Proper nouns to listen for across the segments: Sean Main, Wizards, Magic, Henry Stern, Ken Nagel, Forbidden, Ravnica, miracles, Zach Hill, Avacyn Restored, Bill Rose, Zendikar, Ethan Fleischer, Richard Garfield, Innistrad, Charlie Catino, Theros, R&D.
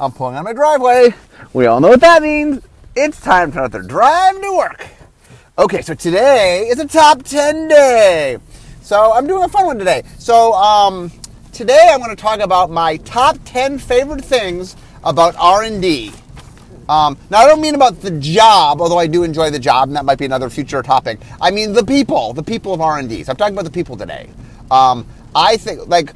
I'm pulling on my driveway. We all know what that means. It's time for another drive to work. Okay, so today is a top 10 day. So I'm doing a fun one today. So today I'm going to talk about my top 10 favorite things about R&D. Now I don't mean about the job, although I do enjoy the job, and that might be another future topic. I mean the people of R&D. So I'm talking about the people today. I think, like,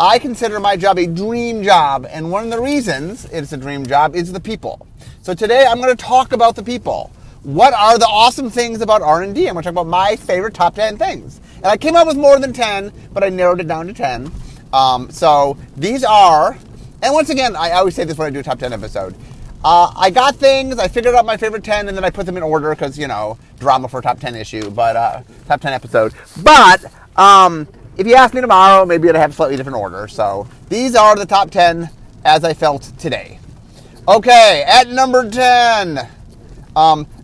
I consider my job a dream job, and one of the reasons it's a dream job is the people. So today I'm going to talk about the people. What are the awesome things about R&D? I'm going to talk about my favorite top 10 things. And I came up with more than 10, but I narrowed it down to 10. So these are, and once again, I always say this when I do a top 10 episode. I got things, I figured out my favorite 10, and then I put them in order because, you know, drama for a top 10 issue, but top 10 episode. But if you ask me tomorrow, maybe it'll have a slightly different order. So these are the top 10 as I felt today. Okay, at number 10,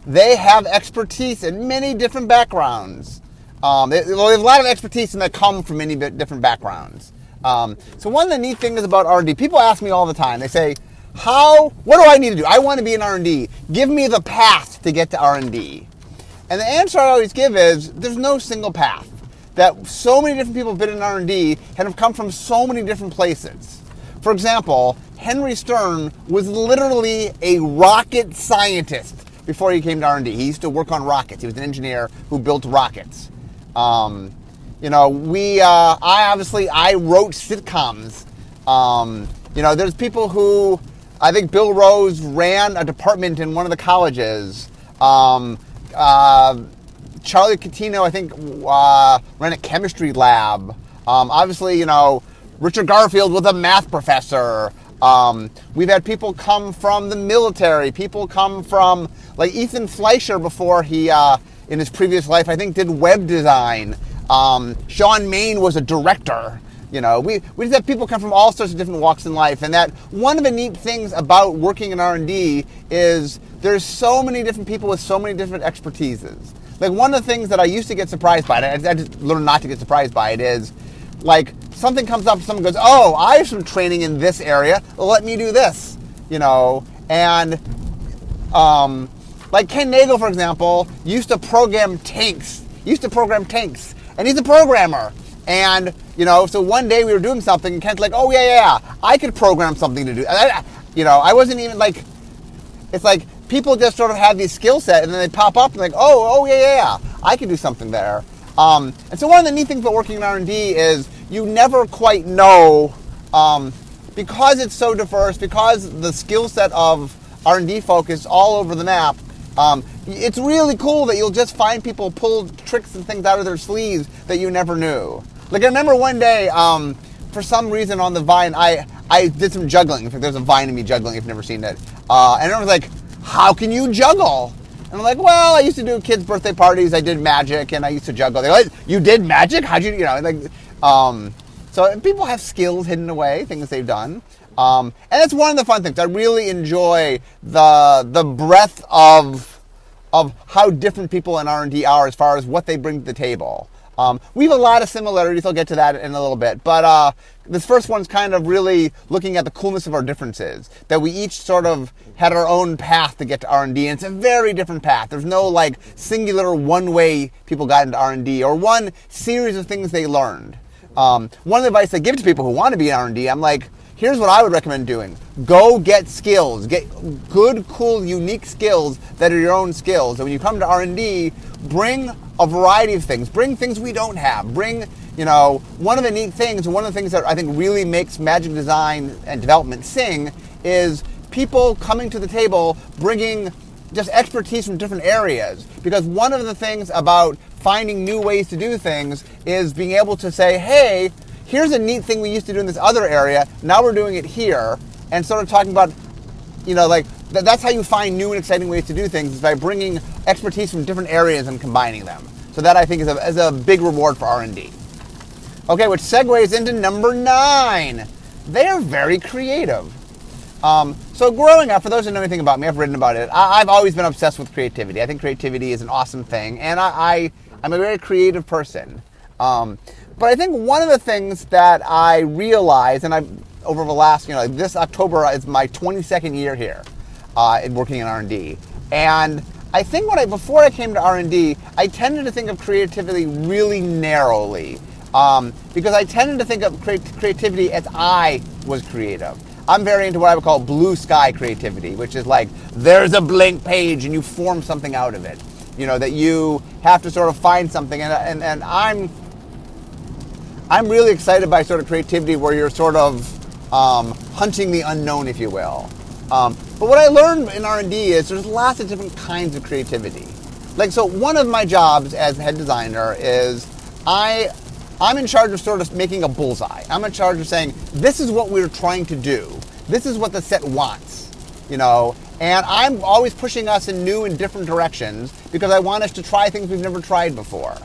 they have expertise in many different backgrounds. They have a lot of expertise and they come from many different backgrounds. So one of the neat things about R&D, people ask me all the time, they say, what do I need to do? I want to be in R&D. Give me the path to get to R&D. And the answer I always give is, there's no single path. That so many different people have been in R&D and have come from so many different places. For example, Henry Stern was literally a rocket scientist before he came to R&D. He used to work on rockets. He was an engineer who built rockets. You know, I wrote sitcoms. You know, there's people who, I think Bill Rose ran a department in one of the colleges. Charlie Catino, I think, ran a chemistry lab. Obviously, you know, Richard Garfield was a math professor. We've had people come from the military. People come from, like, Ethan Fleischer before he, in his previous life, I think, did web design. Sean Main was a director. You know, we just have people come from all sorts of different walks in life, and that one of the neat things about working in R&D is there's so many different people with so many different expertises. Like, one of the things that I used to get surprised by, and I just learned not to get surprised by it, is, like, something comes up, someone goes, oh, I have some training in this area, let me do this, you know, and, like, Ken Nagel, for example, used to program tanks, and he's a programmer. And, you know, so one day we were doing something, and Kent's like, oh, yeah, I could program something to do. You know, I wasn't even, like, it's like people just sort of have these skill set, and then they pop up, and like, oh, yeah, I could do something there. And so one of the neat things about working in R&D is you never quite know, because it's so diverse, because the skill set of R&D focused all over the map, it's really cool that you'll just find people pull tricks and things out of their sleeves that you never knew. Like, I remember one day, for some reason on the Vine, I did some juggling. In fact, there's a Vine of me juggling if you've never seen it. And everyone's like, how can you juggle? And I'm like, well, I used to do kids' birthday parties. I did magic, and I used to juggle. They're like, you did magic? How'd you know? Like, so people have skills hidden away, things they've done. And that's one of the fun things. I really enjoy the breadth of how different people in R&D are as far as what they bring to the table. We have a lot of similarities. I'll get to that in a little bit. But this first one's kind of really looking at the coolness of our differences, that we each sort of had our own path to get to R&D, and it's a very different path. There's no, like, singular one way people got into R&D or one series of things they learned. One of the advice I give to people who want to be in R&D, I'm like, here's what I would recommend doing. Go get skills. Get good, cool, unique skills that are your own skills. And when you come to R&D, bring a variety of things. Bring things we don't have. Bring, you know, one of the neat things, one of the things that I think really makes Magic design and development sing is people coming to the table bringing just expertise from different areas. Because one of the things about finding new ways to do things is being able to say, hey, here's a neat thing we used to do in this other area, now we're doing it here, and sort of talking about, you know, like, that's how you find new and exciting ways to do things, is by bringing expertise from different areas and combining them. So that, I think, is a big reward for R&D. Okay, which segues into number 9. They are very creative. So growing up, for those who know anything about me, I've written about it, I've always been obsessed with creativity. I think creativity is an awesome thing, and I'm a very creative person. But I think one of the things that I realize, and I over the last, you know, this October is my 22nd year here in working in R&D. And I think when before I came to R&D, I tended to think of creativity really narrowly because I tended to think of creativity as I was creative. I'm very into what I would call blue sky creativity, which is like, there's a blank page and you form something out of it. You know, that you have to sort of find something. And I'm really excited by sort of creativity where you're sort of hunting the unknown, if you will. But what I learned in R&D is there's lots of different kinds of creativity. Like, so one of my jobs as head designer is I'm in charge of sort of making a bullseye. I'm in charge of saying, this is what we're trying to do. This is what the set wants, you know? And I'm always pushing us in new and different directions because I want us to try things we've never tried before.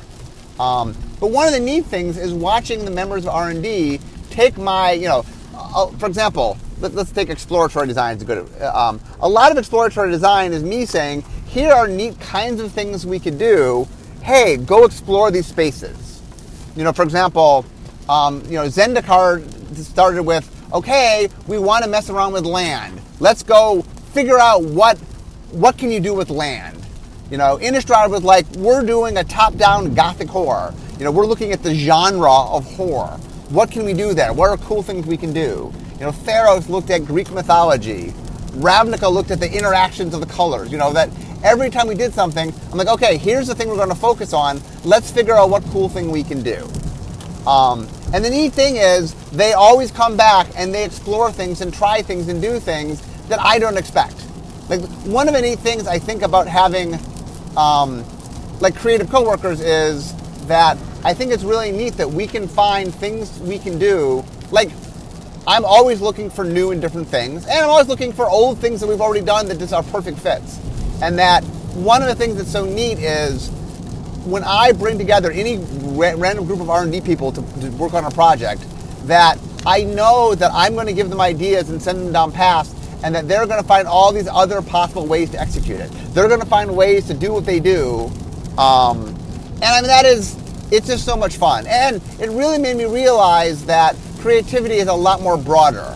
But one of the neat things is watching the members of R&D take my, you know, for example, let's take exploratory design as a good. A lot of exploratory design is me saying, here are neat kinds of things we could do. Hey, go explore these spaces. You know, for example, you know, Zendikar started with, okay, we want to mess around with land. Let's go figure out what can you do with land. You know, Innistrad was like, we're doing a top-down gothic horror. You know, we're looking at the genre of horror. What can we do there? What are cool things we can do? You know, Theros looked at Greek mythology. Ravnica looked at the interactions of the colors. You know, that every time we did something, I'm like, okay, here's the thing we're going to focus on. Let's figure out what cool thing we can do. And the neat thing is they always come back and they explore things and try things and do things that I don't expect. Like, one of the neat things I think about having like creative coworkers is that I think it's really neat that we can find things we can do. Like, I'm always looking for new and different things, and I'm always looking for old things that we've already done that just are perfect fits. And that one of the things that's so neat is when I bring together any random group of R&D people to work on a project, that I know that I'm going to give them ideas and send them down paths, and that they're going to find all these other possible ways to execute it. They're going to find ways to do what they do. And I mean, it's just so much fun. And it really made me realize that creativity is a lot more broader.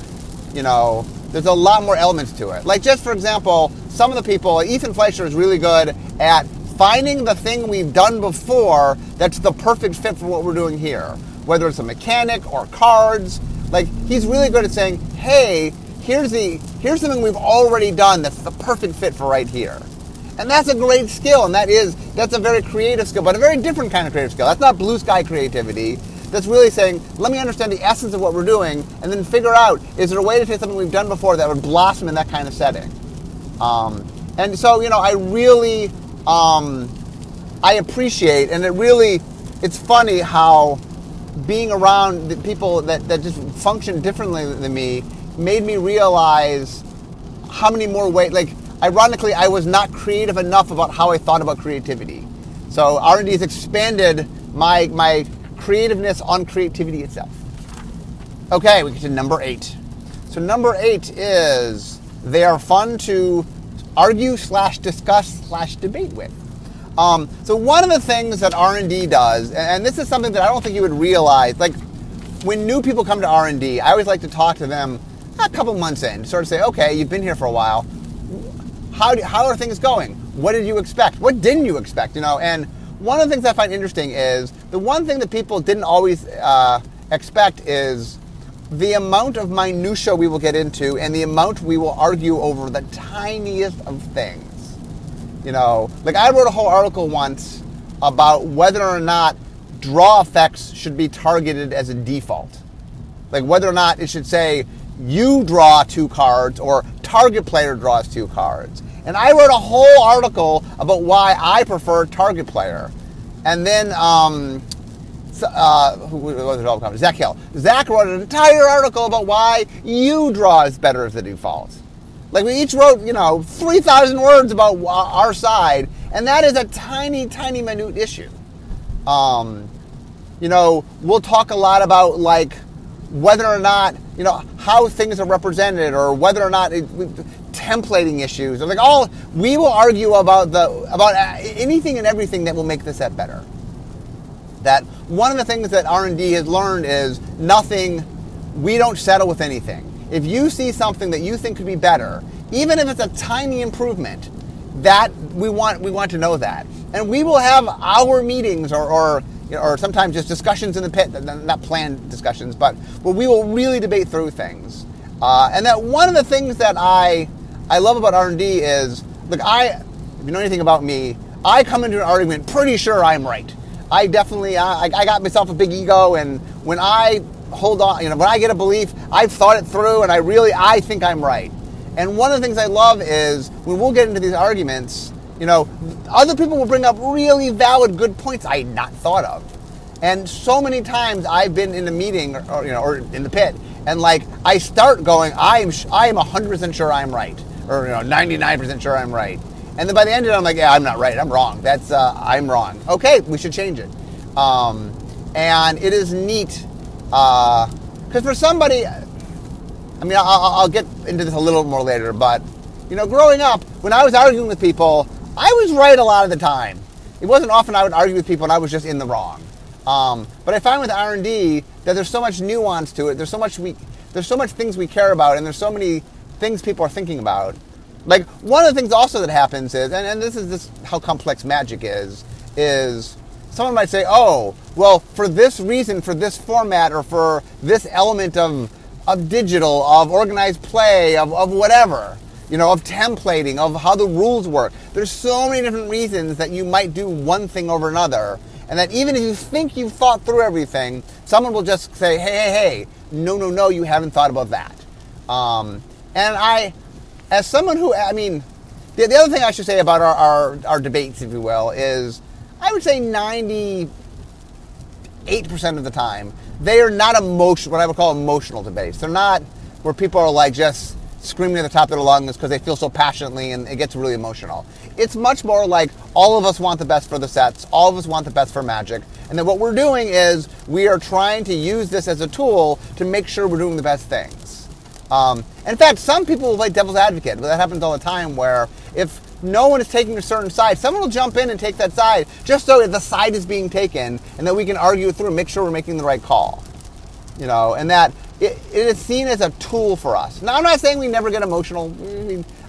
You know, there's a lot more elements to it. Like, just for example, some of the people, Ethan Fleischer is really good at finding the thing we've done before that's the perfect fit for what we're doing here. Whether it's a mechanic or cards, like, he's really good at saying, hey, here's something we've already done that's the perfect fit for right here. And that's a great skill, and that's a very creative skill, but a very different kind of creative skill. That's not blue sky creativity. That's really saying, let me understand the essence of what we're doing and then figure out, is there a way to take something we've done before that would blossom in that kind of setting? And so, you know, I really, I appreciate, and it really, it's funny how being around the people that just function differently than me made me realize how many more ways, like, ironically, I was not creative enough about how I thought about creativity. So R&D has expanded my creativeness on creativity itself. Okay, we get to number 8. So number 8 is, they are fun to argue / discuss / debate with. So one of the things that R&D does, and this is something that I don't think you would realize, like, when new people come to R&D, I always like to talk to them a couple months in, sort of say, okay, you've been here for a while. How are things going? What did you expect? What didn't you expect? You know, and one of the things I find interesting is the one thing that people didn't always expect is the amount of minutia we will get into and the amount we will argue over the tiniest of things. You know, like, I wrote a whole article once about whether or not draw effects should be targeted as a default. Like, whether or not it should say, you draw 2 cards or target player draws 2 cards. And I wrote a whole article about why I prefer target player. And then, who was it all coming? Zach Hill. Zach wrote an entire article about why you draw is better as the default. Like, we each wrote, you know, 3,000 words about our side, and that is a tiny, tiny, minute issue. You know, we'll talk a lot about, like, whether or not, you know, how things are represented, or whether or not templating issues, or like we will argue about anything and everything that will make the set better. That one of the things that R&D has learned is nothing we don't settle with anything. If you see something that you think could be better, even if it's a tiny improvement, that we want to know that. And we will have our meetings or sometimes just discussions in the pit, not planned discussions, but where we will really debate through things. And that one of the things that I love about R&D is, look, if you know anything about me, I come into an argument pretty sure I'm right. I definitely, I got myself a big ego, and when I hold on, when I get a belief, I've thought it through, and I think I'm right. And one of the things I love is when we'll get into these arguments, other people will bring up really valid, good points I had not thought of. And so many times I've been in a meeting, or in the pit, and I start going, I am 100% sure I'm right, or 99% sure I'm right. And then by the end of it, I'm like, yeah, I'm not right. I'm wrong. That's, I'm wrong. Okay, we should change it. And it is neat. Because for somebody, I'll get into this a little more later, but, growing up, when I was arguing with people, I was right a lot of the time. It wasn't often I would argue with people and I was just in the wrong. But I find with R&D that there's so much nuance to it. There's so much things we care about, and there's so many things people are thinking about. One of the things also that happens is, and this is how complex Magic is someone might say, oh, well, for this reason, for this format, or for this element of digital, of organized play, of whatever, of templating, of how the rules work. There's so many different reasons that you might do one thing over another, and that even if you think you've thought through everything, someone will just say, hey, no, you haven't thought about that. As someone who, the other thing I should say about our debates, if you will, is I would say 98% of the time, they are not what I would call emotional debates. They're not where people are just screaming at the top of their lungs because they feel so passionately and it gets really emotional. It's much more all of us want the best for the sets, all of us want the best for Magic, and then what we're doing is we are trying to use this as a tool to make sure we're doing the best things. In fact, some people will play devil's advocate, but that happens all the time, where if no one is taking a certain side, someone will jump in and take that side, just so the side is being taken, and that we can argue through and make sure we're making the right call. And that it is seen as a tool for us. Now, I'm not saying we never get emotional.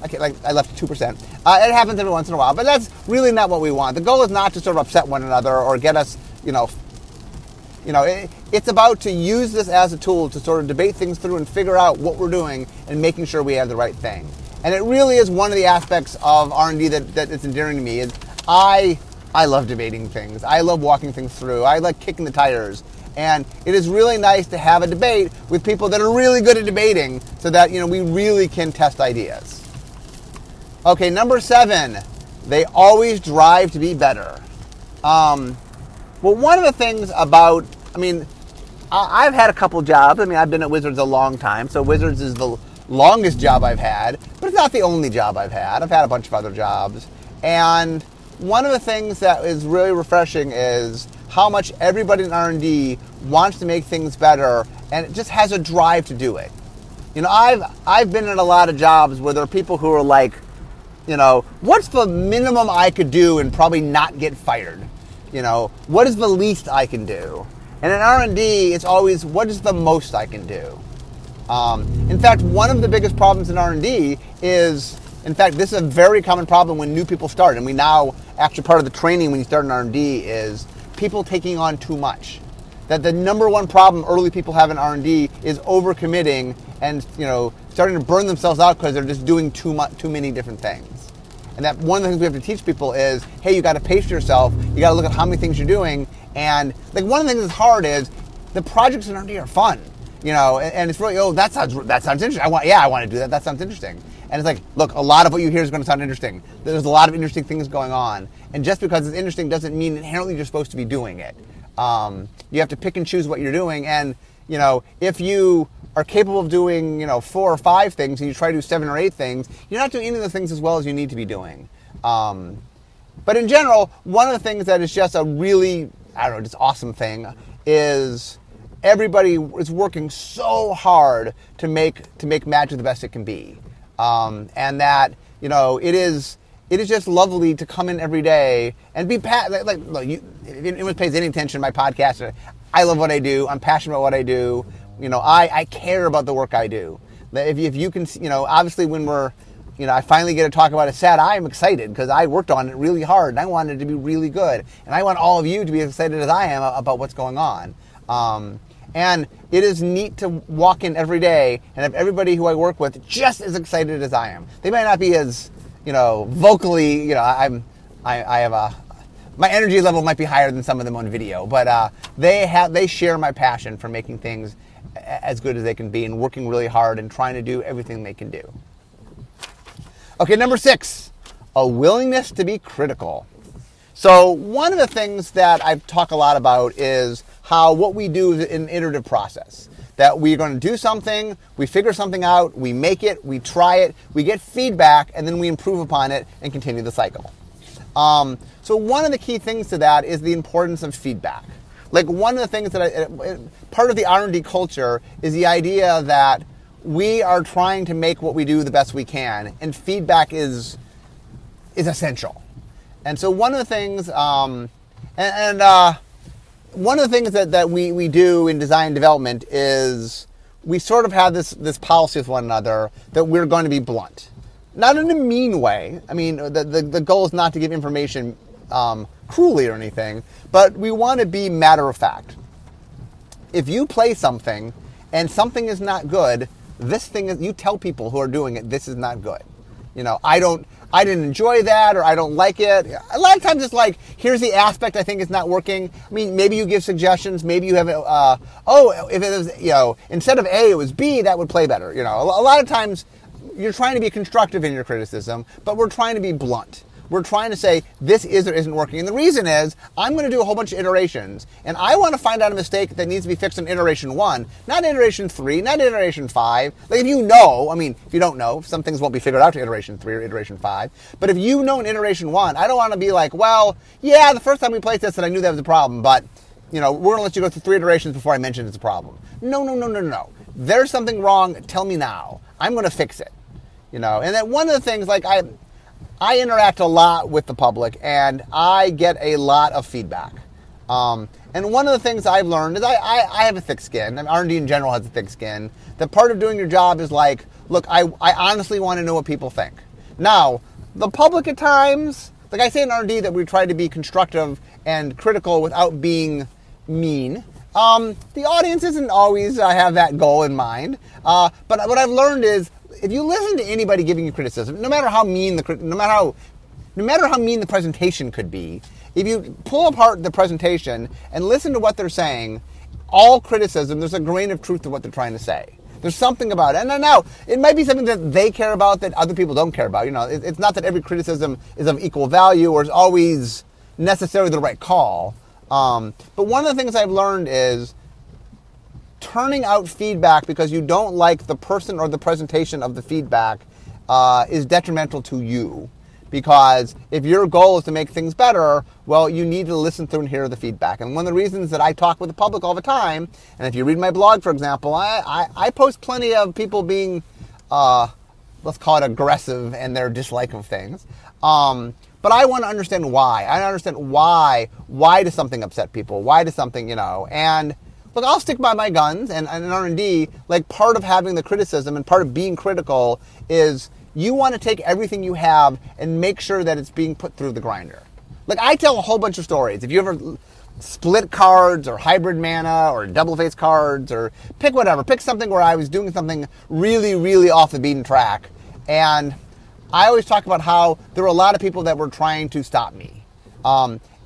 Okay, I left 2%. It happens every once in a while, but that's really not what we want. The goal is not to sort of upset one another or get us, it's about to use this as a tool to sort of debate things through and figure out what we're doing and making sure we have the right thing. And it really is one of the aspects of R&D that is endearing to me. Is I love debating things. I love walking things through. I like kicking the tires. And it is really nice to have a debate with people that are really good at debating so that, we really can test ideas. Okay, number 7. They always drive to be better. Well, one of the things about, I've had a couple jobs. I've been at Wizards a long time, so Wizards is the longest job I've had, but it's not the only job I've had. I've had a bunch of other jobs. And one of the things that is really refreshing is how much everybody in R&D wants to make things better, and it just has a drive to do it. I've been in a lot of jobs where there are people who are what's the minimum I could do and probably not get fired? What is the least I can do? And in R&D, it's always, what is the most I can do? In fact, one of the biggest problems in R&D is, in fact, this is a very common problem when new people start. And part of the training when you start in R&D is people taking on too much. That the number one problem early people have in R&D is overcommitting and, starting to burn themselves out because they're just doing too many different things. And that one of the things we have to teach people is, hey, you got to pace yourself. You got to look at how many things you're doing. And one of the things that's hard is the projects in R&D are fun, and it's really, oh, that sounds interesting. I want to do that. That sounds interesting. And it's look, a lot of what you hear is going to sound interesting. There's a lot of interesting things going on. And just because it's interesting doesn't mean inherently you're supposed to be doing it. You have to pick and choose what you're doing. And, if you are capable of doing, 4 or 5 things and you try to do 7 or 8 things, you're not doing any of the things as well as you need to be doing. But in general, one of the things that is just a really, just awesome thing is everybody is working so hard to make Magic the best it can be. And that, it is just lovely to come in every day and be look, if anyone pays any attention to my podcast, I love what I do. I'm passionate about what I do. You know, I care about the work I do. If you can, you know, obviously when we're, you know, I finally get to talk about it sad, I'm excited because I worked on it really hard and I wanted it to be really good. And I want all of you to be as excited as I am about what's going on. And it is neat to walk in every day and have everybody who I work with just as excited as I am. They might not be as, you know, vocally, you know, I have a, my energy level might be higher than some of them on video, but they share my passion for making things as good as they can be and working really hard and trying to do everything they can do. Okay, number 6, a willingness to be critical. So one of the things that I've talked a lot about is how what we do is an iterative process. That we're going to do something, we figure something out, we make it, we try it, we get feedback, and then we improve upon it and continue the cycle. So one of the key things to that is the importance of feedback. Like one of the things that part of the R&D culture is the idea that we are trying to make what we do the best we can, and feedback is essential. And so one of the things, one of the things that we do in design development is we sort of have this policy with one another that we're going to be blunt, not in a mean way. I mean, the goal is not to give information cruelly or anything, but we want to be matter of fact. If you play something and something is not good, this thing is, you tell people who are doing it, this is not good. You know, I didn't enjoy that, or I don't like it. A lot of times it's like, here's the aspect I think is not working. I mean, maybe you give suggestions, maybe you have, if it was, you know, instead of A, it was B, that would play better. You know, a lot of times you're trying to be constructive in your criticism, but we're trying to be blunt. We're trying to say, this is or isn't working. And the reason is, I'm going to do a whole bunch of iterations, and I want to find out a mistake that needs to be fixed in iteration 1, not iteration 3, not iteration 5. Like, if you know, I mean, if you don't know, some things won't be figured out to iteration 3 or iteration 5. But if you know in iteration 1, I don't want to be like, well, yeah, the first time we played this and I knew that was a problem, but, you know, we're going to let you go through 3 iterations before I mention it's a problem. No. There's something wrong, tell me now. I'm going to fix it. You know, and then one of the things, like, I interact a lot with the public, and I get a lot of feedback. And one of the things I've learned is I have a thick skin. I mean, R&D in general has a thick skin. That part of doing your job is like, look, I honestly want to know what people think. Now, the public at times, like I say in R&D that we try to be constructive and critical without being mean. The audience isn't always have that goal in mind. But what I've learned is, if you listen to anybody giving you criticism, no matter how mean the presentation could be, if you pull apart the presentation and listen to what they're saying, all criticism, there's a grain of truth to what they're trying to say. There's something about it. And now, it might be something that they care about that other people don't care about. You know, it's not that every criticism is of equal value or is always necessarily the right call. But one of the things I've learned is turning out feedback because you don't like the person or the presentation of the feedback is detrimental to you, because if your goal is to make things better, well, you need to listen through and hear the feedback. And one of the reasons that I talk with the public all the time, and if you read my blog, for example, I post plenty of people being, let's call it aggressive in their dislike of things. But I want to understand why. I understand why does something upset people? Why does something, you know, and look, I'll stick by my guns, and in R&D, like, part of having the criticism and part of being critical is you want to take everything you have and make sure that it's being put through the grinder. Like, I tell a whole bunch of stories. If you ever split cards or hybrid mana or double-faced cards or pick whatever, pick something where I was doing something really, really off the beaten track, and I always talk about how there were a lot of people that were trying to stop me.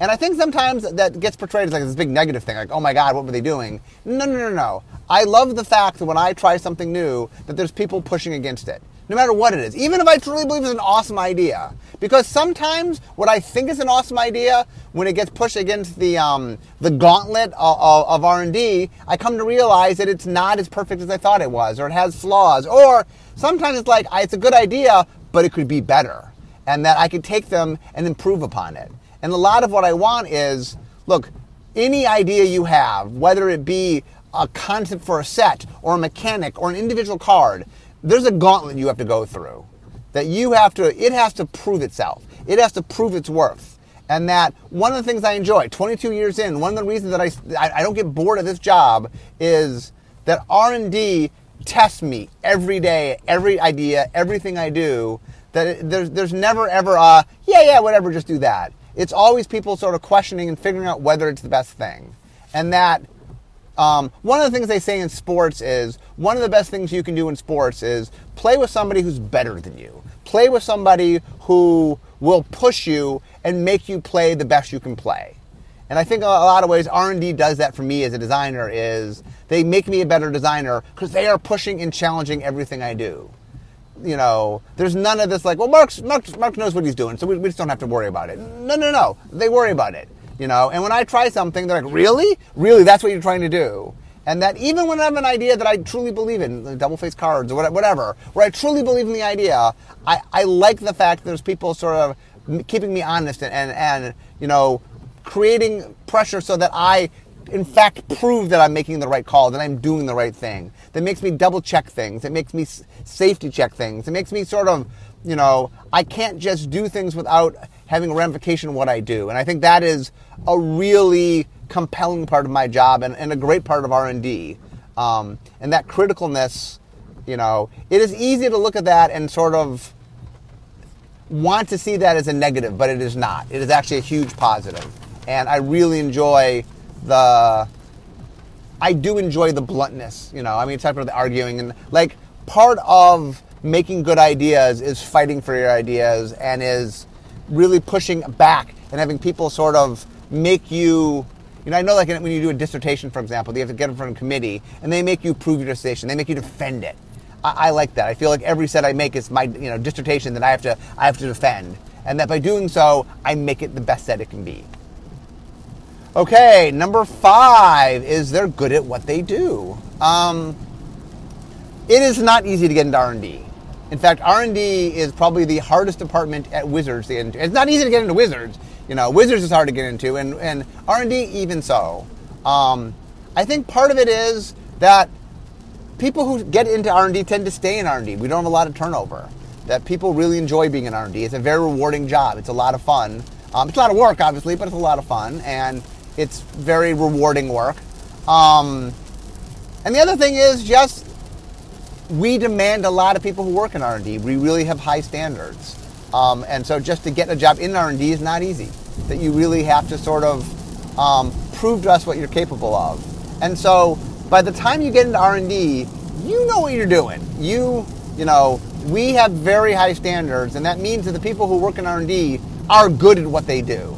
And I think sometimes that gets portrayed as like this big negative thing, like, oh my God, what were they doing? No. I love the fact that when I try something new, that there's people pushing against it, no matter what it is, even if I truly believe it's an awesome idea. Because sometimes what I think is an awesome idea, when it gets pushed against the gauntlet of R&D, I come to realize that it's not as perfect as I thought it was, or it has flaws, or sometimes it's like, it's a good idea, but it could be better, and that I could take them and improve upon it. And a lot of what I want is, look, any idea you have, whether it be a concept for a set or a mechanic or an individual card, there's a gauntlet you have to go through. That you have to, it has to prove itself. It has to prove its worth. And that one of the things I enjoy, 22 years in, one of the reasons that I don't get bored of this job is that R&D tests me every day, every idea, everything I do, that there's never ever a, yeah, whatever, just do that. It's always people sort of questioning and figuring out whether it's the best thing. And that, one of the things they say in sports is, one of the best things you can do in sports is play with somebody who's better than you. Play with somebody who will push you and make you play the best you can play. And I think in a lot of ways R&D does that for me as a designer, is they make me a better designer because they are pushing and challenging everything I do. You know, there's none of this like, well, Mark knows what he's doing, so we just don't have to worry about it. No. They worry about it, you know. And when I try something, they're like, really? Really, that's what you're trying to do? And that even when I have an idea that I truly believe in, like double-faced cards or whatever, where I truly believe in the idea, I like the fact that there's people sort of keeping me honest and you know, creating pressure so that I, in fact, prove that I'm making the right call, that I'm doing the right thing. That makes me double-check things. It makes me safety check things. It makes me sort of, you know, I can't just do things without having a ramification of what I do. And I think that is a really compelling part of my job and a great part of R&D. And that criticalness, you know, it is easy to look at that and sort of want to see that as a negative, but it is not. It is actually a huge positive. And I really enjoy the bluntness, you know. I mean, type of the arguing and like part of making good ideas is fighting for your ideas and is really pushing back and having people sort of make you know, I know like when you do a dissertation, for example, you have to get in front of a committee and they make you prove your dissertation. They make you defend it. I like that. I feel like every set I make is my, you know, dissertation that I have to defend. And that by doing so, I make it the best set it can be. Okay, number 5 is they're good at what they do. It is not easy to get into R&D. In fact, R&D is probably the hardest department at Wizards to get into. It's not easy to get into Wizards. You know, Wizards is hard to get into, and R&D even so. I think part of it is that people who get into R&D tend to stay in R&D. We don't have a lot of turnover. That people really enjoy being in R&D. It's a very rewarding job. It's a lot of fun. It's a lot of work, obviously, but it's a lot of fun, and it's very rewarding work. And the other thing is just we demand a lot of people who work in R&D. We really have high standards. And so just to get a job in R&D is not easy. That you really have to sort of prove to us what you're capable of. And so by the time you get into R&D, you know what you're doing. You know, we have very high standards, and that means that the people who work in R&D are good at what they do.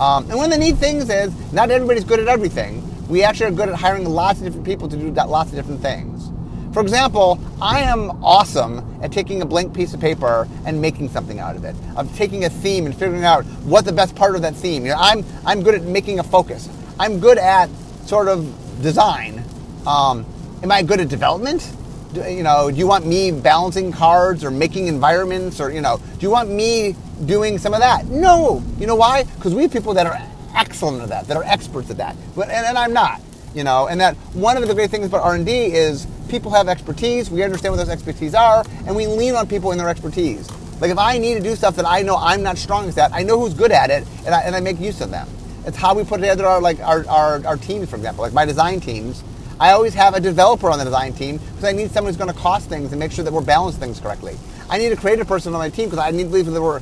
And one of the neat things is not everybody's good at everything. We actually are good at hiring lots of different people to do lots of different things. For example, I am awesome at taking a blank piece of paper and making something out of it. I'm taking a theme and figuring out what the best part of that theme. You know, I'm good at making a focus. I'm good at sort of design. Am I good at development? You know, do you want me balancing cards or making environments or, you know, do you want me doing some of that? No. You know why? Because we have people that are excellent at that are experts at that. But, and I'm not, you know, and that one of the great things about R&D is people have expertise. We understand what those expertise are, and we lean on people in their expertise. Like if I need to do stuff that I know I'm not strong at, I know who's good at it, and I make use of them. It's how we put together our teams, for example, like my design teams. I always have a developer on the design team because I need someone who's going to cost things and make sure that we're balancing things correctly. I need a creative person on my team because I need to believe that we're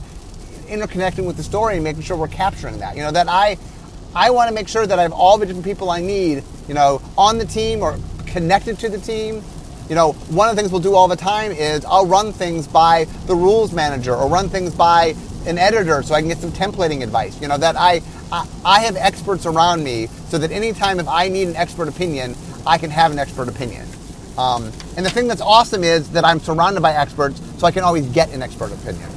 interconnecting with the story and making sure we're capturing that. You know, that I want to make sure that I have all the different people I need, you know, on the team or connected to the team. You know, one of the things we'll do all the time is I'll run things by the rules manager or run things by an editor so I can get some templating advice. You know, that I have experts around me so that anytime if I need an expert opinion, I can have an expert opinion. And the thing that's awesome is that I'm surrounded by experts, so I can always get an expert opinion.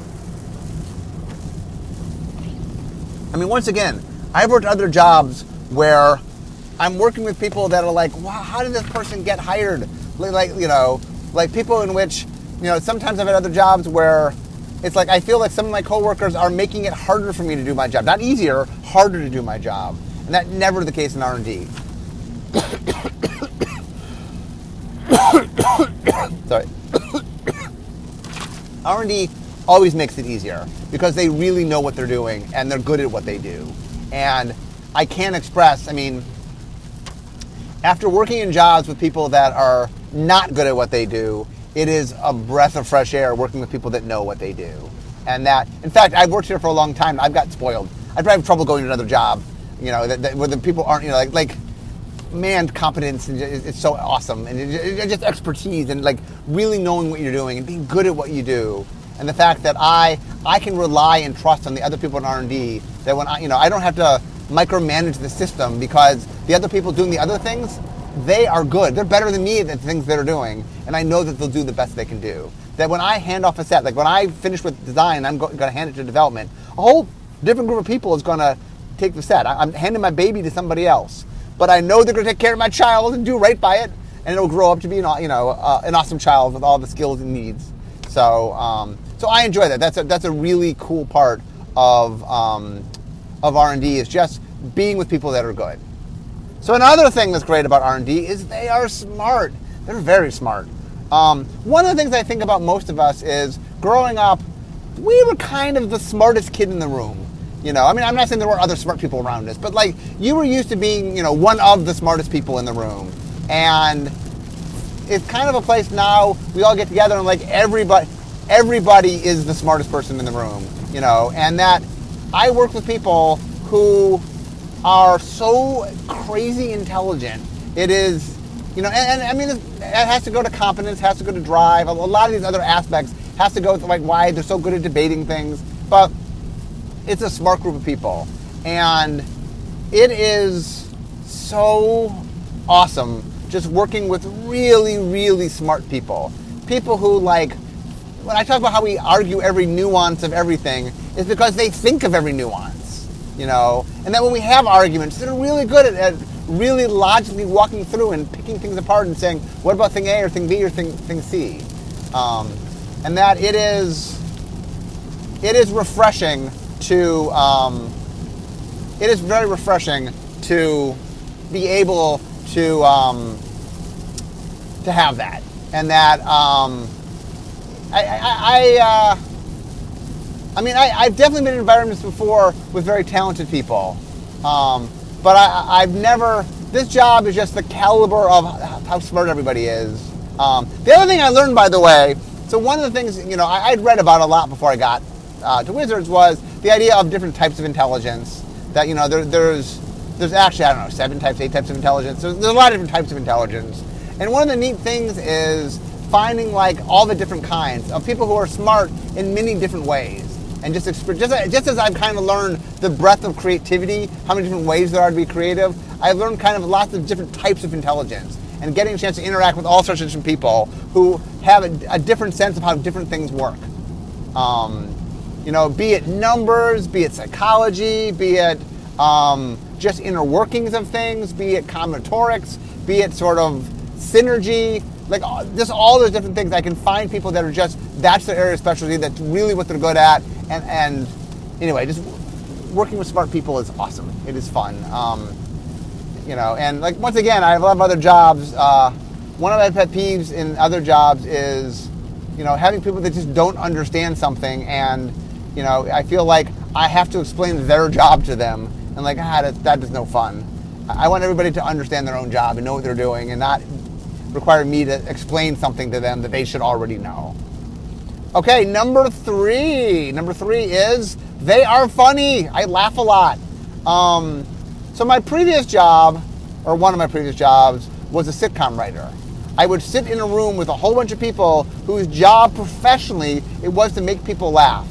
I mean, once again, I've worked other jobs where I'm working with people that are like, wow, how did this person get hired? Like, you know, like people in which, you know, sometimes I've had other jobs where it's like I feel like some of my coworkers are making it harder for me to do my job. Not easier, harder to do my job. And that's never the case in R&D. Sorry. R&D always makes it easier because they really know what they're doing and they're good at what they do. And I can't express, I mean, After working in jobs with people that are not good at what they do, it is a breath of fresh air working with people that know what they do. And that, in fact, I've worked here for a long time. I've got spoiled. I'd have trouble going to another job, you know, where the people aren't, you know, like man, competence is so awesome. And it just expertise and like really knowing what you're doing and being good at what you do. And the fact that I can rely and trust on the other people in R&D that when I, you know, I don't have to micromanage the system because the other people doing the other things, they are good. They're better than me at the things they're doing. And I know that they'll do the best they can do. That when I hand off a set, like when I finish with design, I'm going to hand it to development. A whole different group of people is going to take the set. I'm handing my baby to somebody else. But I know they're going to take care of my child and do right by it. And it'll grow up to be an awesome child with all the skills and needs. So so I enjoy that. That's a really cool part of R&D is just being with people that are good. So another thing that's great about R&D is they are smart. They're very smart. One of the things I think about most of us is growing up, we were kind of the smartest kid in the room. You know, I mean, I'm not saying there were other smart people around us, but like you were used to being, you know, one of the smartest people in the room. And it's kind of a place now we all get together and like everybody is the smartest person in the room, you know, and that I work with people who are so crazy intelligent. It is, you know, and I mean, it has to go to competence, has to go to drive. A lot of these other aspects has to go with like why they're so good at debating things, but it's a smart group of people. And it is so awesome just working with really, really smart people. People who like, when I talk about how we argue every nuance of everything, it's because they think of every nuance. You know, and then when we have arguments, they're really good at really logically walking through and picking things apart and saying, what about thing A or thing B or thing C? And that it is refreshing to, it is very refreshing to be able to have that. And that, I mean, I've definitely been in environments before with very talented people, but I've never, this job is just the caliber of how smart everybody is. The other thing I learned, by the way, so one of the things, you know, I'd read about a lot before I got to Wizards was the idea of different types of intelligence, that, you know, there's actually, I don't know, 7 types, 8 types of intelligence. There's a lot of different types of intelligence. And one of the neat things is finding, like, all the different kinds of people who are smart in many different ways. And just as I've kind of learned the breadth of creativity, how many different ways there are to be creative, I've learned kind of lots of different types of intelligence and getting a chance to interact with all sorts of different people who have a different sense of how different things work. You know, be it numbers, be it psychology, be it just inner workings of things, be it combinatorics, be it sort of synergy, like just all those different things. I can find people that are just, that's their area of specialty, that's really what they're good at. And anyway, just working with smart people is awesome. It is fun. You know, and like, once again, I have a lot of other jobs. One of my pet peeves in other jobs is, you know, having people that just don't understand something. And, you know, I feel like I have to explain their job to them. And like, that is no fun. I want everybody to understand their own job and know what they're doing and not require me to explain something to them that they should already know. Okay, number 3. Number 3 is they are funny. I laugh a lot. So my previous job, or one of my previous jobs, was a sitcom writer. I would sit in a room with a whole bunch of people whose job professionally it was to make people laugh.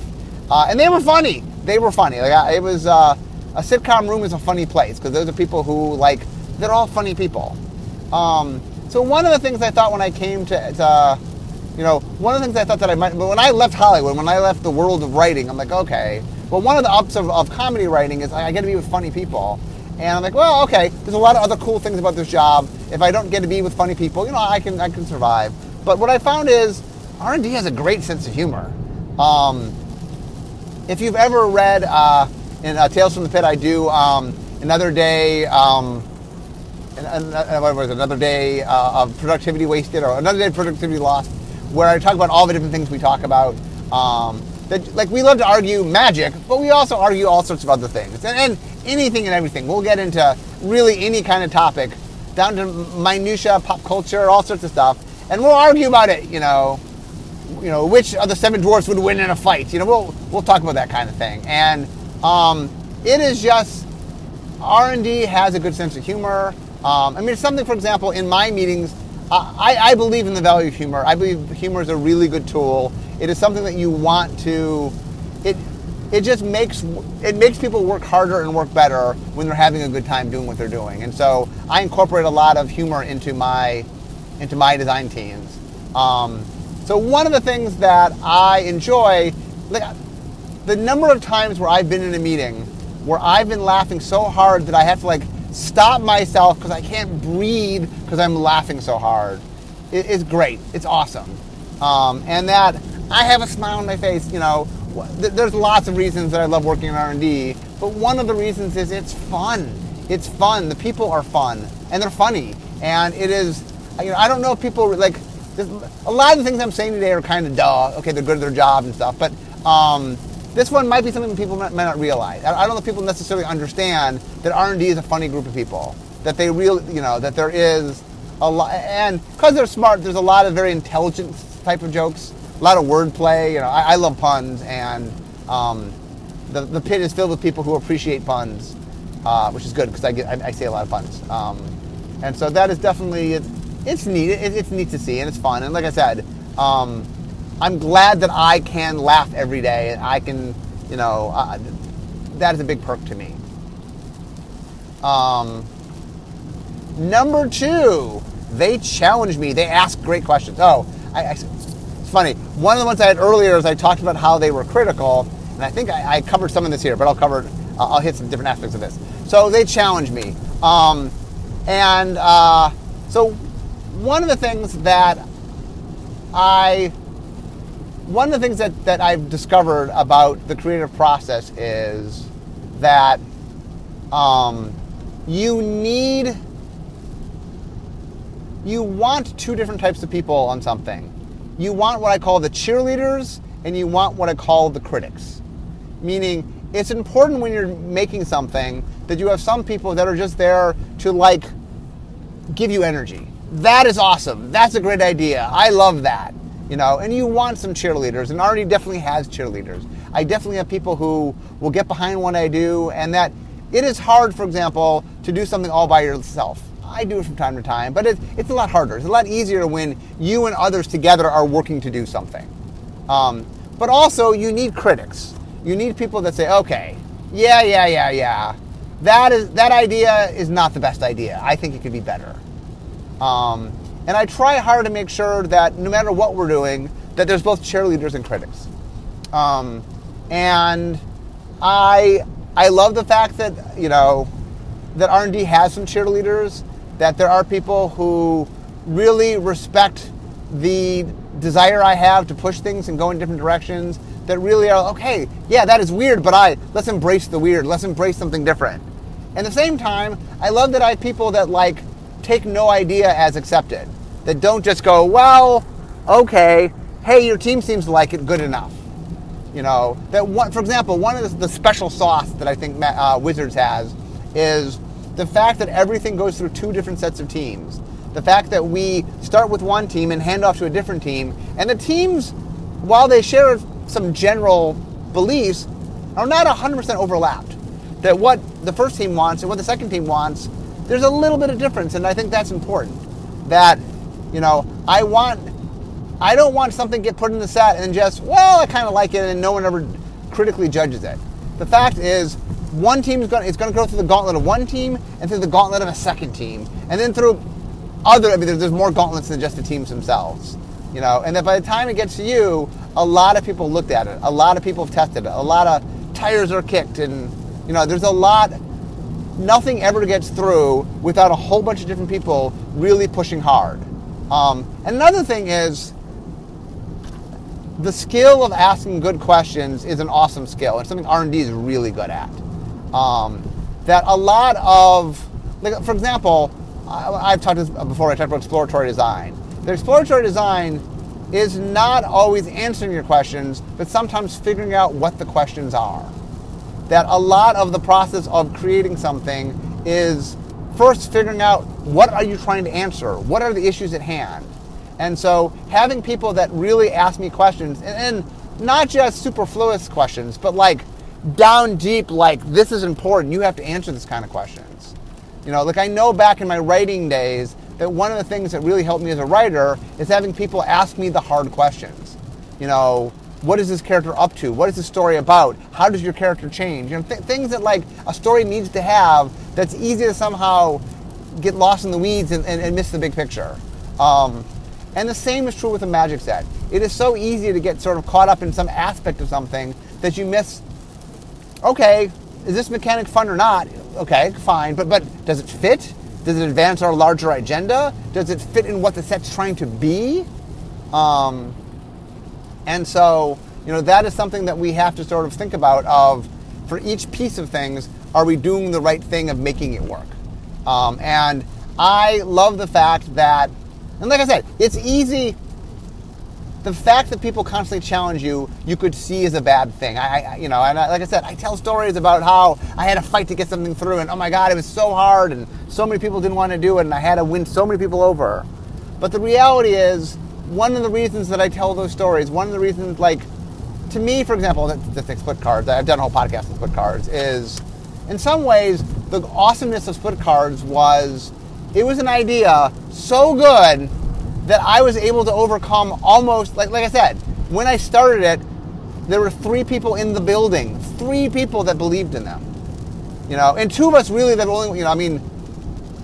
And they were funny. They were funny. Like it was a sitcom room is a funny place because those are people who like, they're all funny people. So one of the things I thought when I came to you know, one of the things I thought that I might, but when I left Hollywood, when I left the world of writing, I'm like, okay, well, one of the ups of comedy writing is I get to be with funny people. And I'm like, well, okay, there's a lot of other cool things about this job. If I don't get to be with funny people, you know, I can survive. But what I found is R&D has a great sense of humor. If you've ever read in Tales from the Pit, I do Another Day, Another Day of Productivity Wasted, or Another Day of Productivity Lost, where I talk about all the different things we talk about. That, like, we love to argue magic, but we also argue all sorts of other things. And anything and everything. We'll get into really any kind of topic. down to minutia, pop culture, all sorts of stuff. And we'll argue about it, you know, which of the seven dwarfs would win in a fight. You know, we'll talk about that kind of thing. And it is just, R&D has a good sense of humor. I mean, it's something, for example, in my meetings, I believe in the value of humor. I believe humor is a really good tool. It is something that you want to, it just makes people work harder and work better when they're having a good time doing what they're doing. And so I incorporate a lot of humor into my design teams. So one of the things that I enjoy, like, the number of times where I've been in a meeting where I've been laughing so hard that I have to like stop myself because I can't breathe because I'm laughing so hard. It's great. It's awesome. And that I have a smile on my face, you know. There's lots of reasons that I love working in R&D, but one of the reasons is it's fun. It's fun. The people are fun, and they're funny. And it is, you know, I don't know if people, like, a lot of the things I'm saying today are kind of duh. Okay, they're good at their job and stuff, but this one might be something people might not realize. I don't know if people necessarily understand that R&D is a funny group of people, that they really, you know, that there is a lot, and because they're smart, there's a lot of very intelligent type of jokes. A lot of wordplay, you know. I love puns, and the pit is filled with people who appreciate puns, which is good because I say a lot of puns, and so that is definitely it's neat. It's neat to see, and it's fun. And like I said, I'm glad that I can laugh every day, and I can, you know, that is a big perk to me. Number two, they challenge me. They ask great questions. Oh, I funny. One of the ones I had earlier is I talked about how they were critical, and I think I covered some of this here, but I'll hit some different aspects of this. So they challenged me, so one of the things that I've discovered about the creative process is that you want two different types of people on something. You want what I call the cheerleaders, and you want what I call the critics. Meaning, it's important when you're making something that you have some people that are just there to, like, give you energy. That is awesome. That's a great idea. I love that. You know, and you want some cheerleaders, and R&D definitely has cheerleaders. I definitely have people who will get behind what I do, and that it is hard, for example, to do something all by yourself. I do it from time to time, but it's a lot harder. It's a lot easier when you and others together are working to do something. But also, you need critics. You need people that say, okay, yeah. That idea is not the best idea. I think it could be better. And I try hard to make sure that no matter what we're doing, that there's both cheerleaders and critics. And I love the fact that, you know, that R&D has some cheerleaders, that there are people who really respect the desire I have to push things and go in different directions, that really are, okay, yeah, that is weird, but let's embrace the weird, let's embrace something different. At the same time, I love that I have people that, like, take no idea as accepted, that don't just go, well, okay, hey, your team seems to like it, good enough. You know, that one, for example, one of the special sauce that I think Wizards has is the fact that everything goes through two different sets of teams. The fact that we start with one team and hand off to a different team, and the teams, while they share some general beliefs, are not 100% overlapped. That what the first team wants and what the second team wants, there's a little bit of difference, and I think that's important. That, you know, I don't want something to get put in the set and just, well, I kind of like it, and no one ever critically judges it. The fact is, one team is going to go through the gauntlet of one team and through the gauntlet of a second team, and then through there's more gauntlets than just the teams themselves, you know. And that by the time it gets to you, a lot of people looked at it, a lot of people have tested it, a lot of tires are kicked, and you know, there's a lot. Nothing ever gets through without a whole bunch of different people really pushing hard. And another thing is, the skill of asking good questions is an awesome skill, and something R&D is really good at. That a lot of, like, for example, I've talked to this before, I talked about exploratory design. The exploratory design is not always answering your questions, but sometimes figuring out what the questions are. That a lot of the process of creating something is first figuring out what are you trying to answer, what are the issues at hand. And so having people that really ask me questions, and not just superfluous questions, but like down deep, like this is important, you have to answer this kind of questions. You know, like I know back in my writing days that one of the things that really helped me as a writer is having people ask me the hard questions. You know, what is this character up to? What is the story about? How does your character change? You know, things that like a story needs to have that's easy to somehow get lost in the weeds and miss the big picture. And the same is true with a Magic set. It is so easy to get sort of caught up in some aspect of something that you miss, okay, is this mechanic fun or not? Okay, fine, but does it fit? Does it advance our larger agenda? Does it fit in what the set's trying to be? And so, you know, that is something that we have to sort of think about of, for each piece of things, are we doing the right thing of making it work? And I love the fact that, and like I said, it's easy. The fact that people constantly challenge you, you could see as a bad thing. Like I said, I tell stories about how I had a fight to get something through, and oh my God, it was so hard, and so many people didn't want to do it, and I had to win so many people over. But the reality is, one of the reasons that I tell those stories, one of the reasons, like, to me, for example, that's like split cards, I've done a whole podcast on split cards, is in some ways, the awesomeness of split cards was, it was an idea so good that I was able to overcome almost, like I said, when I started it, there were 3 people in the building, 3 people that believed in them, you know, and 2 of us really that only, you know, I mean,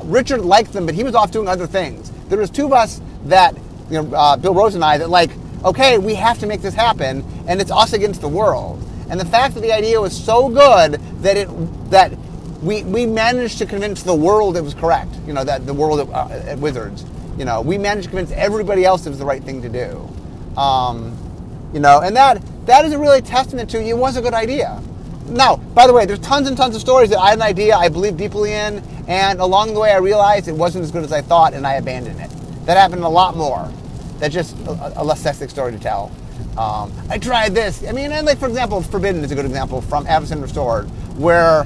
Richard liked them, but he was off doing other things. There was 2 of us that, you know, Bill Rose and I, that like, okay, we have to make this happen, and it's us against the world. And the fact that the idea was so good that we managed to convince the world it was correct, you know, that the world at Wizards. You know, we managed to convince everybody else it was the right thing to do. You know, and that is a really testament to it was a good idea. Now, by the way, there's tons and tons of stories that I had an idea I believed deeply in, and along the way I realized it wasn't as good as I thought, and I abandoned it. That happened a lot more. That's just a less sexy story to tell. I tried this. I mean, and like, for example, Forbidden is a good example from Avacyn Restored, where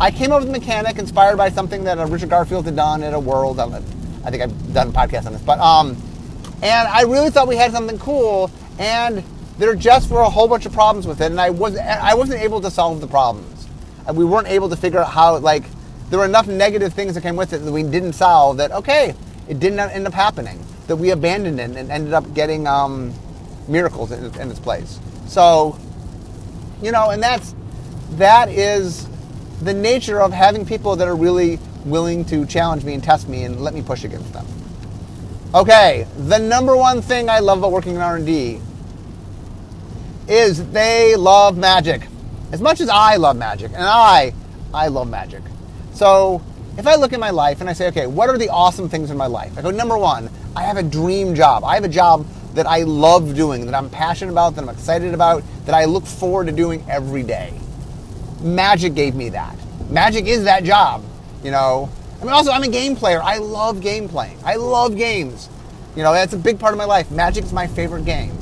I came up with a mechanic inspired by something that Richard Garfield had done at a world. I think I've done a podcast on this, but and I really thought we had something cool, and there just were a whole bunch of problems with it, and I wasn't able to solve the problems. And we weren't able to figure out how, like, there were enough negative things that came with it that we didn't solve that, okay, it didn't end up happening, that we abandoned it and ended up getting miracles in its place. So, you know, and that is the nature of having people that are really willing to challenge me and test me and let me push against them. Okay, the number one thing I love about working in R&D is they love Magic. As much as I love Magic, and I love Magic. So if I look at my life and I say, okay, what are the awesome things in my life? I go, number one, I have a dream job. I have a job that I love doing, that I'm passionate about, that I'm excited about, that I look forward to doing every day. Magic gave me that. Magic is that job. You know, I mean, also, I'm a game player. I love game playing. I love games. You know, that's a big part of my life. Magic's my favorite game.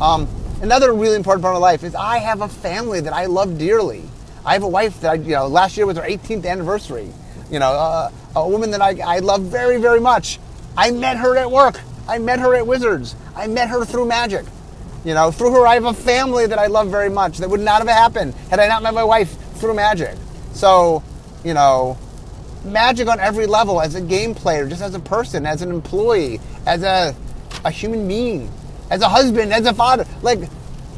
Another really important part of my life is I have a family that I love dearly. I have a wife that, you know, last year was her 18th anniversary. You know, a woman that I love very, very much. I met her at work. I met her at Wizards. I met her through Magic. You know, through her, I have a family that I love very much that would not have happened had I not met my wife through Magic. So, you know, Magic on every level, as a game player, just as a person, as an employee, as a human being, as a husband, as a father, like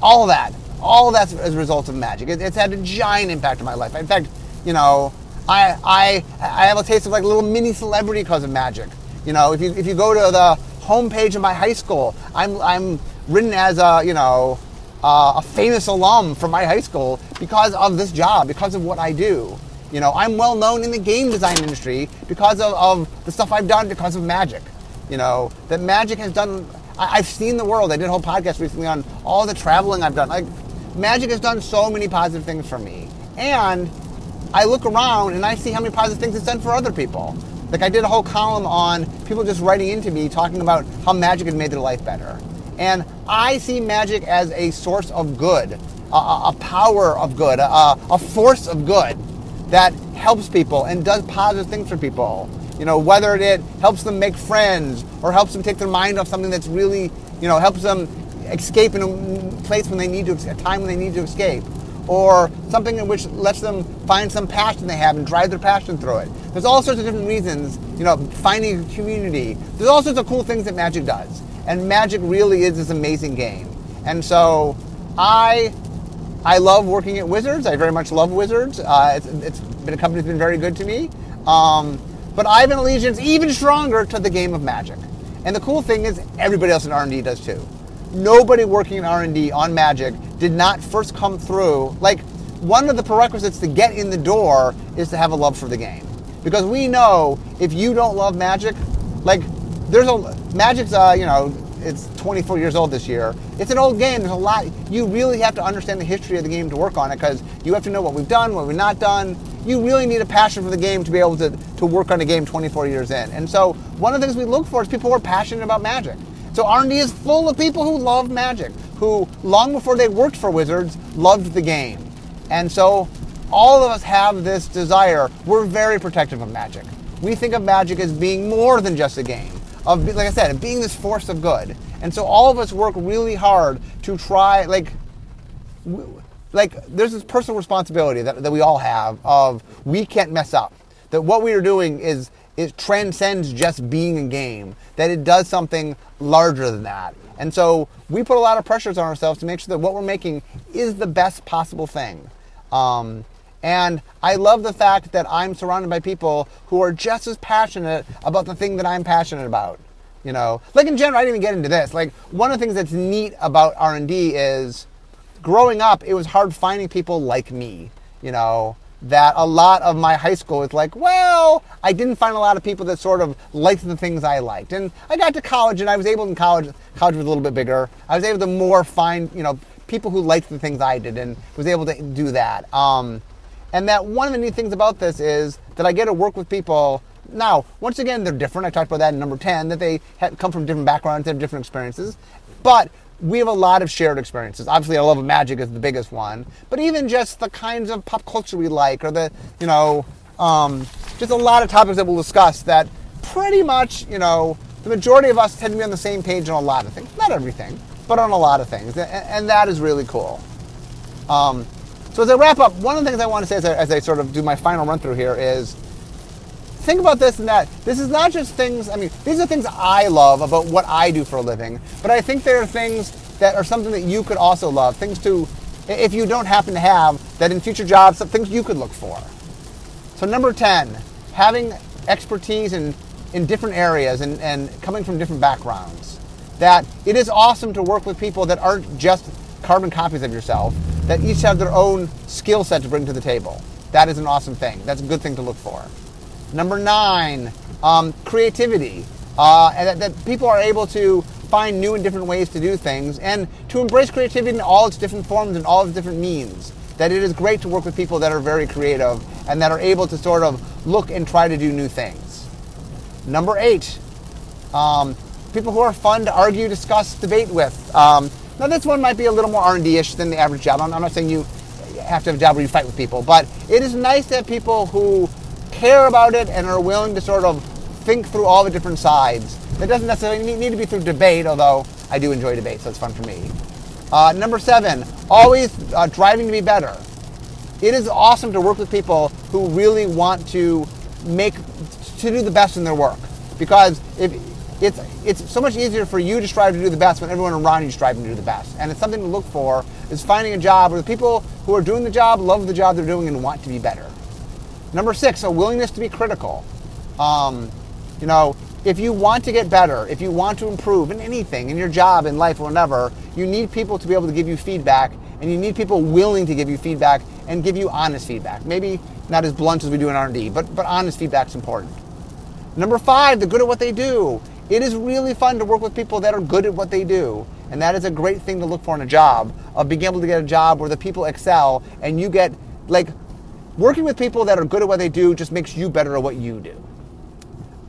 all that's as a result of Magic. It's had a giant impact on my life. In fact, you know, I have a taste of like little mini celebrity because of Magic. You know, if you go to the homepage of my high school, I'm written as a famous alum from my high school because of this job, because of what I do. You know, I'm well known in the game design industry because of the stuff I've done because of Magic. You know, that Magic has done, I've seen the world. I did a whole podcast recently on all the traveling I've done. Like, Magic has done so many positive things for me. And I look around and I see how many positive things it's done for other people. Like, I did a whole column on people just writing into me talking about how Magic had made their life better. And I see Magic as a source of good, a power of good, a force of good. that helps people and does positive things for people. You know, whether it helps them make friends or helps them take their mind off something that's really, you know, helps them escape in a place when they need to, a time when they need to escape, or something in which lets them find some passion they have and drive their passion through it. There's all sorts of different reasons, you know, finding a community. There's all sorts of cool things that Magic does. And Magic really is this amazing game. And so I love working at Wizards. I very much love Wizards. It's been a company that's been very good to me. But Ivan Alesian's even stronger to the game of Magic. And the cool thing is everybody else in R&D does too. Nobody working in R&D on Magic did not first come through. Like, one of the prerequisites to get in the door is to have a love for the game. Because we know if you don't love Magic, like, there's a, Magic's, you know, it's 24 years old this year. It's an old game. There's a lot. You really have to understand the history of the game to work on it, because you have to know what we've done, what we've not done. You really need a passion for the game to be able to work on a game 24 years in. And so one of the things we look for is people who are passionate about Magic. So R&D is full of people who love Magic, who long before they worked for Wizards loved the game. And so all of us have this desire. We're very protective of Magic. We think of Magic as being more than just a game, of, like I said, of being this force of good. And so all of us work really hard to try, like there's this personal responsibility that we all have of we can't mess up, that what we are doing is, it transcends just being a game, that it does something larger than that. And so we put a lot of pressures on ourselves to make sure that what we're making is the best possible thing. And I love the fact that I'm surrounded by people who are just as passionate about the thing that I'm passionate about. You know, like in general, I didn't even get into this. Like, one of the things that's neat about R&D is growing up, it was hard finding people like me, you know, that a lot of my high school was like, well, I didn't find a lot of people that sort of liked the things I liked. And I got to college, and I was able, in college was a little bit bigger, I was able to more find, you know, people who liked the things I did and was able to do that. And that one of the neat things about this is that I get to work with people. Now, once again, they're different. I talked about that in number 10, that they come from different backgrounds, they have different experiences. But we have a lot of shared experiences. Obviously, our love of Magic is the biggest one, but even just the kinds of pop culture we like, or the, you know, just a lot of topics that we'll discuss that pretty much, you know, the majority of us tend to be on the same page on a lot of things. Not everything, but on a lot of things, and that is really cool. So as I wrap up, one of the things I want to say as I sort of do my final run through here is, think about this and that. This is not just things, I mean, these are things I love about what I do for a living, but I think there are things that are something that you could also love, things to, if you don't happen to have, that in future jobs, things you could look for. So number 10, having expertise in different areas and coming from different backgrounds. That it is awesome to work with people that aren't just carbon copies of yourself, that each have their own skill set to bring to the table. That is an awesome thing. That's a good thing to look for. Number 9, creativity. And that people are able to find new and different ways to do things and to embrace creativity in all its different forms and all its different means. That it is great to work with people that are very creative and that are able to sort of look and try to do new things. Number 8, people who are fun to argue, discuss, debate with. Now this one might be a little more R&D-ish than the average job. I'm not saying you have to have a job where you fight with people, but it is nice to have people who care about it and are willing to sort of think through all the different sides. That doesn't necessarily need to be through debate, although I do enjoy debate, so it's fun for me. Number 7, always driving to be better. It is awesome to work with people who really want to do the best in their work, because it's so much easier for you to strive to do the best when everyone around you is striving to do the best. And it's something to look for, is finding a job where the people who are doing the job love the job they're doing and want to be better. Number 6, a willingness to be critical. You know, if you want to get better, if you want to improve in anything, in your job, in life, or whatever, you need people to be able to give you feedback, and you need people willing to give you feedback and give you honest feedback. Maybe not as blunt as we do in R&D, but honest feedback's important. Number 5, they're good at what they do. It is really fun to work with people that are good at what they do, and that is a great thing to look for in a job, of being able to get a job where the people excel, and you get, like, working with people that are good at what they do just makes you better at what you do.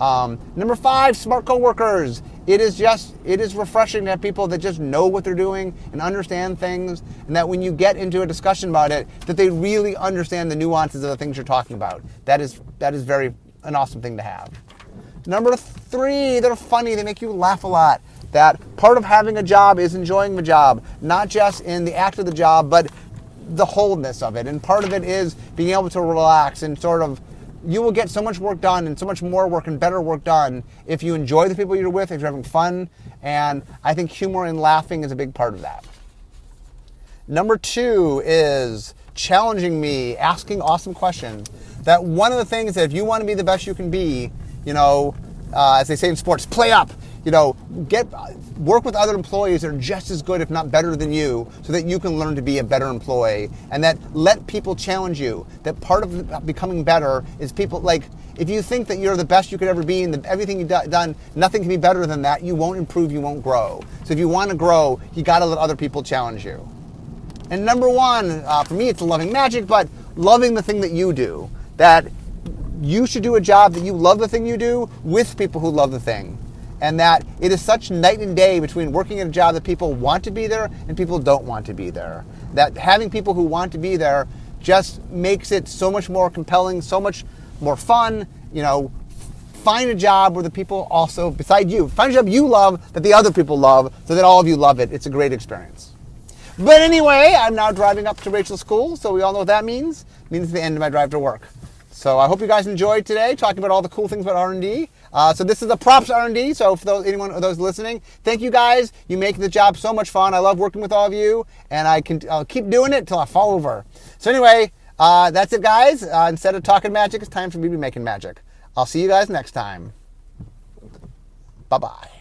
Number 5, smart coworkers. It is refreshing to have people that just know what they're doing and understand things, and that when you get into a discussion about it, that they really understand the nuances of the things you're talking about. That is an awesome thing to have. Number three, they're funny. They make you laugh a lot. That part of having a job is enjoying the job, not just in the act of the job, but the wholeness of it. And part of it is being able to relax and sort of, you will get so much work done and so much more work and better work done if you enjoy the people you're with, if you're having fun. And I think humor and laughing is a big part of that. Number two is challenging me, asking awesome questions. That one of the things that if you want to be the best you can be, you know, as they say in sports, play up. You know, work with other employees that are just as good, if not better than you, so that you can learn to be a better employee. And that let people challenge you. That part of becoming better is people, like, if you think that you're the best you could ever be and everything you've done, nothing can be better than that, you won't improve, you won't grow. So if you want to grow, you got to let other people challenge you. And number one, for me, it's loving magic, but loving the thing that you do. That you should do a job that you love the thing you do with people who love the thing. And that it is such night and day between working at a job that people want to be there and people don't want to be there. That having people who want to be there just makes it so much more compelling, so much more fun. You know, find a job where the people also, beside you, find a job you love that the other people love so that all of you love it. It's a great experience. But anyway, I'm now driving up to Rachel's school, so we all know what that means. It means the end of my drive to work. So I hope you guys enjoyed today talking about all the cool things about R&D. So this is the props R&D. So for anyone listening, thank you guys. You make the job so much fun. I love working with all of you, and I'll keep doing it till I fall over. So anyway, that's it, guys. Instead of talking magic, it's time for me to be making magic. I'll see you guys next time. Bye bye.